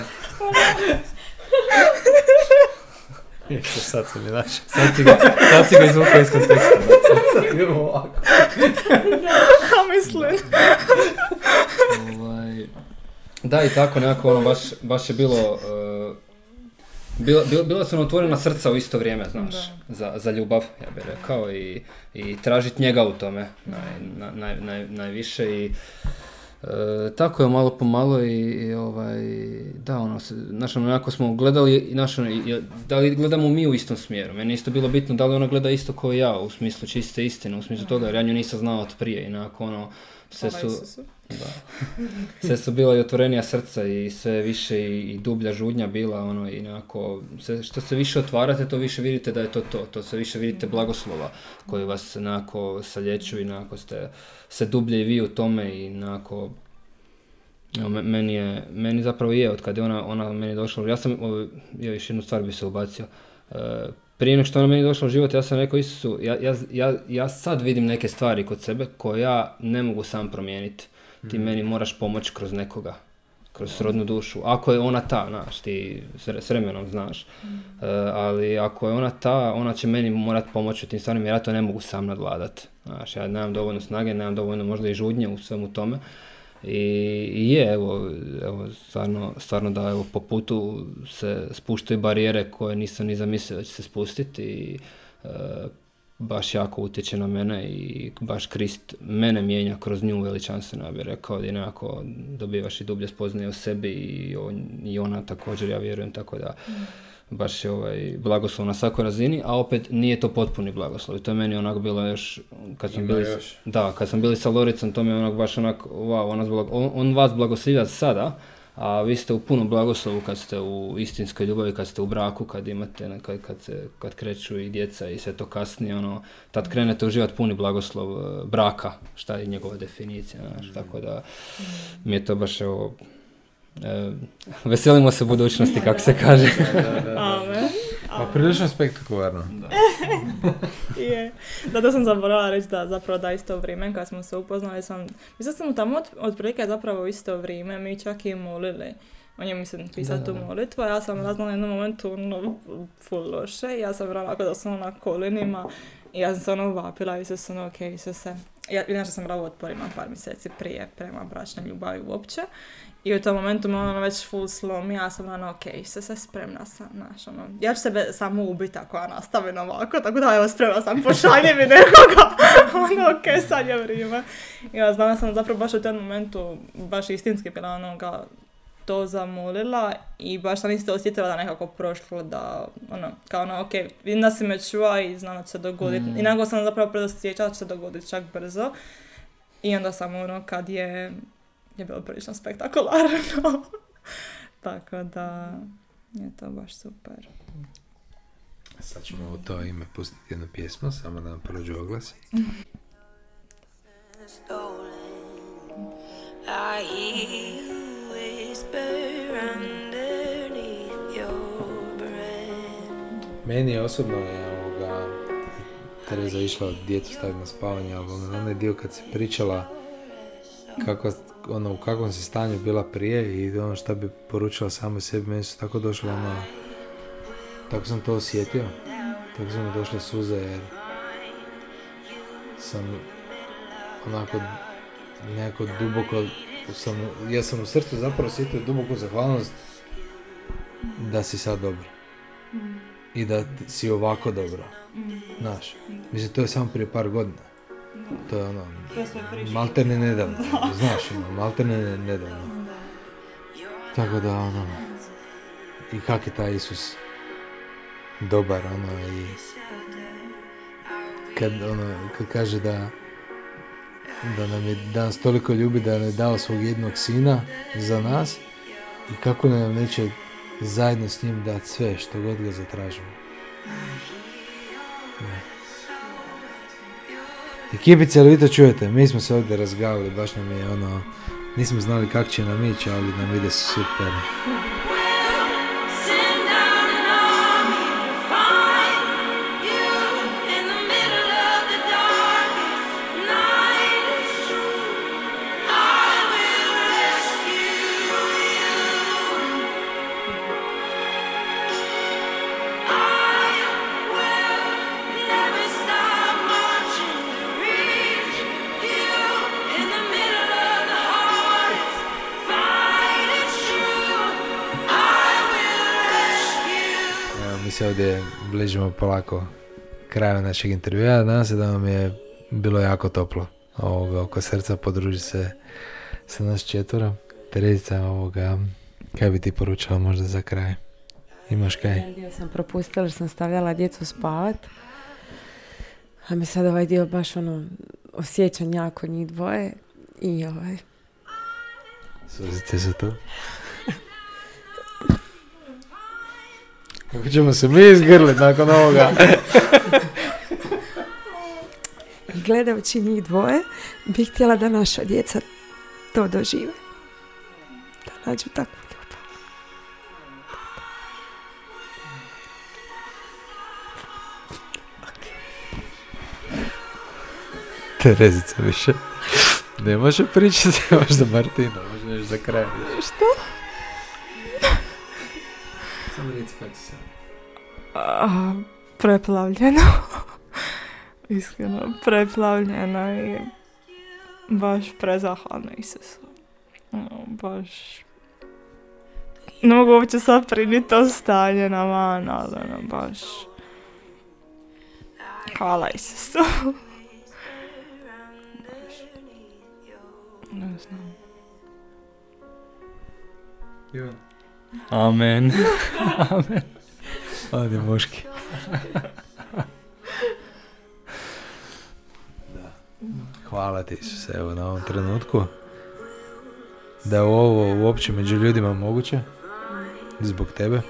Sad se mi naši. Sad si ga, sad si ga izvukao iz konteksta. Sad, sad si ga ovako. Da, mislim. Da, i tako nekako ono, baš, baš je bilo... Uh, Bila, bila, bila su nam otvorena srca u isto vrijeme, znaš, za, za ljubav, ja bih rekao, i, i tražiti njega u tome naj, naj, naj, najviše i e, tako je malo po malo i, i ovaj, da, ono, znaš, onako smo gledali, znaš, da li gledamo mi u istom smjeru, meni je isto bilo bitno da li ona gleda isto kao ja, u smislu čiste istine, u smislu toga, jer ja nju nisam znao od prije, inako, ono, sve su... Da. Sve su bila i otvorenija srca i sve više i, i dublja žudnja bila, ono, i nekako, sve, što se više otvarate, to više vidite da je to to, to se više vidite blagoslova koji vas nekako salječu i nekako ste, se dublje i vi u tome i nekako, no, meni je, meni zapravo je, od kad je ona, ona meni došla, ja sam, ja još jednu stvar bi se ubacio, e, prije nego što ona meni došla u život, ja sam rekao Isusu, ja, ja, ja, ja sad vidim neke stvari kod sebe koje ja ne mogu sam promijeniti. Ti meni moraš pomoći kroz nekoga, kroz srodnu dušu. Ako je ona ta, znaš, ti s vremenom znaš, mm. e, ali ako je ona ta, ona će meni morati pomoći u tim stvarima jer ja to ne mogu sam nadvladat. Znaš, ja nemam dovoljno snage, nemam dovoljno možda i žudnje u svemu tome. I, i je, evo, evo stvarno, stvarno da, evo, po putu se spuštaju barijere koje nisam ni zamislio da će se spustiti i e, baš jako utječe na mene i baš Krist mene mijenja kroz nju veličanstveno, ja bih rekao, da nekako dobivaš i dublje spoznaje o sebi i, on, i ona također, ja vjerujem, tako da baš je ovaj, blagoslov na svakoj razini, a opet nije to potpuni blagoslov. I to je meni onako bilo još, kad sam, bili, još. Da, kad sam bili sa Loricom, to mi je onako baš onako, wow, on, blago, on, on vas blagoslivlja sada, a vi ste u punom blagoslovu kad ste u istinskoj ljubavi, kad ste u braku, kad imate, kad, kad, se, kad kreću i djeca i sve to kasnije, ono, tad krenete uživati puni blagoslov braka, šta je njegova definicija, znaš, mm. tako da mi je to baš, evo, e, veselimo se budućnosti, kako se kaže. Da, da, da, da. Pa prilično spektakularno. Da. Je. Da, to sam zaboravila reći da zapravo da isto vrijeme kad smo se upoznali sam, mislim sam tamo od, otprilike zapravo isto vrijeme mi čak i molili. On je, mislim, pisao tu molitvu, a ja sam raznala jednom momentu, no, ful loše, ja sam vrala ako da sam na kolinima i ja sam se ono vapila, Isus, ono, okej, okay, Isuse. Ja, inače sam brala u otporima par mjeseci prije prema bračnoj ljubavi uopće. I u tom momentu me ono već full slomi, ja sam ono, okej, okay, se se spremna sam, znaš, ono, ja ću sebe samo ubiti ako ja nastavim ovako, tako da, evo, spremna sam, pošalje mi nekoga, ono, okej, okay, sad je vrijeme. Ja znam, sam zapravo baš u tom momentu, baš istinski bila onoga, to zamolila i baš sam isto osjetila da nekako prošlo, da, ono, kao ono, okej, okay, vidim da si me čuva i znam da će se dogoditi, mm. i nego sam zapravo predosjećala da će se dogoditi čak brzo, i onda sam ono, kad je... je bilo prilično spektakularno. Tako da je to baš super. Sad ćemo u to ime pustiti jednu pjesmu, samo da nam prođu oglasi. Meni osobno je ovoga Tereza išla od djecu staviti na spavanje, ali ono, onaj dio kad se pričala kako, ono, u kakvom si stanju bila prije i ono šta bi poručila samo sebi, meni su tako došlo, ono, tako sam to osjetio, tako su mi došle suze jer sam onako nekako duboko, sam, ja sam u srcu zapravo osjetio duboku zahvalnost da si sad dobro i da si ovako dobro, znaš, mislim to je samo prije par godina. To je ono, malterne nedavno, znaš, ono, malterne nedavno. Tako da, ono, i kak je taj Isus dobar, ono, i kad, ono, kad kaže da, da nam je danas toliko ljubi da nam je dao svog jednog sina za nas i kako nam neće zajedno s njim dati sve što god ga zatražimo. Ne. Ekipice, ali vi to čujete, mi smo se ovdje razgavili, baš nam je ono, nismo znali kako će nam ići, ali nam ide super. se ovdje bližimo polako kraju našeg intervjua. Nadam se da vam je bilo jako toplo ovoga, oko srca, podruži se sa nas četvora. Terezica, ovoga, kaj bi ti poručila možda za kraj? Imaš kaj? Jedan dio sam propustila jer sam stavljala djecu spavat. A mi sad ovaj dio baš ono osjećam jako njih dvoje i ovaj... Suzice su tu. Kako ćemo se mi izgrliti nakon ovoga? I gledajući njih dvoje bih htjela da naša djeca to dožive. Da nađu takvu ljubav. Okay. Terezica više ne može pričati, možda Martina, možda nešto za kraj. Što? Samo reći kako se... Preplavljeno. Iskreno, preplavljena i baš prezahvalna Isusu. No, baš... Ne mogu uopće sad primiti to stanje na van, ali ono, baš... Hvala Isusu. Baš... Ne znam. Ivan. Amen. Amen. Ajde, muški. Hvala ti Isuse, evo na ovom trenutku, da je ovo uopće među ljudima moguće zbog tebe.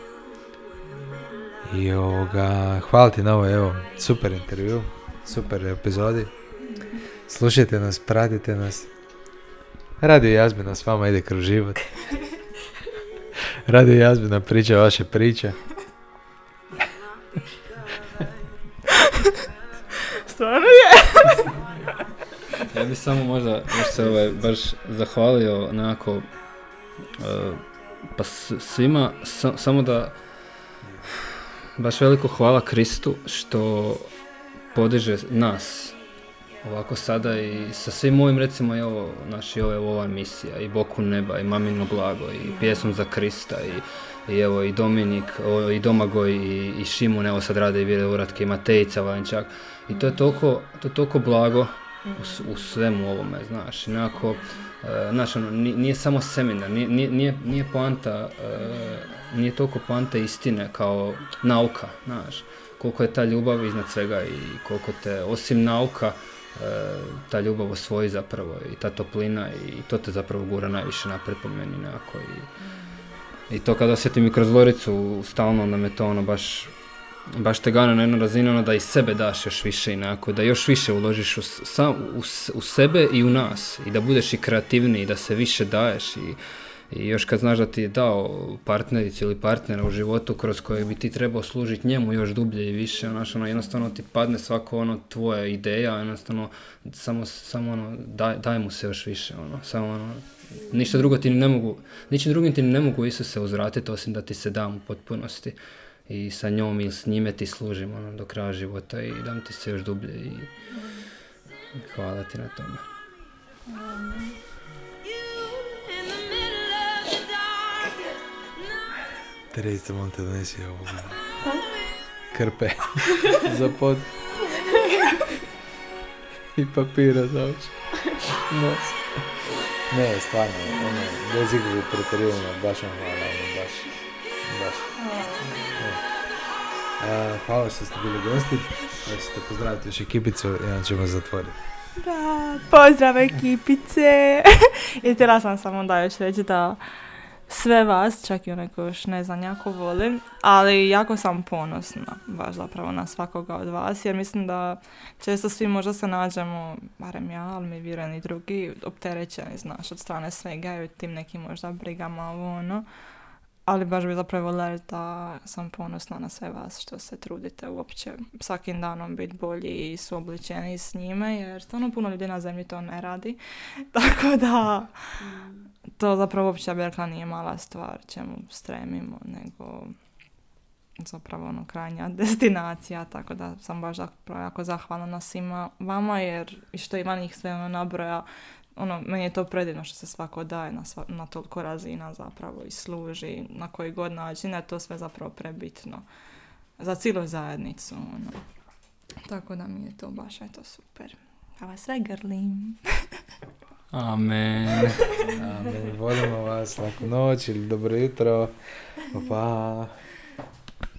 I ovoga, hvala ti na ovo, evo, super intervju, super epizodi. Slušajte nas, pratite nas. Radio Jazbina s vama ide kroz život. Radio Jazbina priča vaše priče. Stvarno je. Ja bih samo možda se ovaj baš zahvalio onako uh, pa svima, sa, samo da baš veliko hvala Kristu što podiže nas ovako sada i sa svim ovim, recimo i ovo, naši ove, ova misija i Boku neba i Mamino blago i Pjesmom za Krista i i evo i Dominik o, i Domagoj i, i Šimun, evo sad rade i vide uratke i Matejica, vančak i to je toliko, to je toliko blago u, u svemu ovome, znaš, nekako, uh, znaš, ono, nije, nije samo seminar, nije, nije, nije poanta, uh, nije toliko poanta istine kao nauka, znaš, koliko je ta ljubav iznad svega i koliko te, osim nauka, uh, ta ljubav osvoji zapravo i ta toplina i to te zapravo gura najviše napred po meni, nekako, i, i to kada osjetim i kroz Loricu, stalno nam je to ono baš, baš te gane na jednu razinu, ono da i sebe daš još više inako, da još više uložiš u, sam, u, u sebe i u nas i da budeš i kreativniji, da se više daješ i, i još kad znaš da ti je dao partnericu ili partnera u životu kroz kojeg bi ti trebao služiti njemu još dublje i više, znaš, ono, jednostavno ti padne svako ono tvoja ideja, jednostavno samo, samo ono, daj, daj mu se još više, ono, samo ono, ništa drugo ti ne mogu, ničim drugim ti ne mogu Isuse uzvratiti osim da ti se dam u potpunosti. I sa njom ili s njime ti služim ono, do kraja života i dam ti se još dublje i hvala ti na tome. Tereza, molim te donesi ovoga krpe za pod i papira za oči. No. Ne, stvarno, ono, bez igre preterivamo, baš vam hvala, baš, baš. Uh, hvala što ste bili gosti, da ćete pozdraviti još ekipicu i onda ćemo zatvoriti. Da, pozdrav ekipice! I htjela sam samo da još reći da sve vas, čak i one koje još ne znam, jako volim, ali jako sam ponosna baš zapravo na svakoga od vas, jer mislim da često svi možda se nađemo, barem ja, ali mi vjerujem i drugi, opterećeni, znaš, od strane svega i tim nekim možda brigama, ovo ono. Ali baš bi zapravo volila da sam ponosna na sve vas što se trudite uopće svakim danom biti bolji i suobličeni s njime, jer stvarno puno ljudi na zemlji to ne radi. Tako da to zapravo uopće, ja bih rekla, nije mala stvar čemu stremimo, nego zapravo ono krajnja destinacija. Tako da sam baš zapravo jako zahvalna svima vama, jer i što ima njih sve ono nabroja, ono, meni je to predivno što se svako daje na, sva, na toliko razina zapravo i služi na koji god način, je to sve zapravo prebitno. za cijelu zajednicu. Ono. Tako da mi je to baš eto super. A vas sve grlim. Amen. Amen. Volimo vas. Laku noć ili dobro jutro. Pa.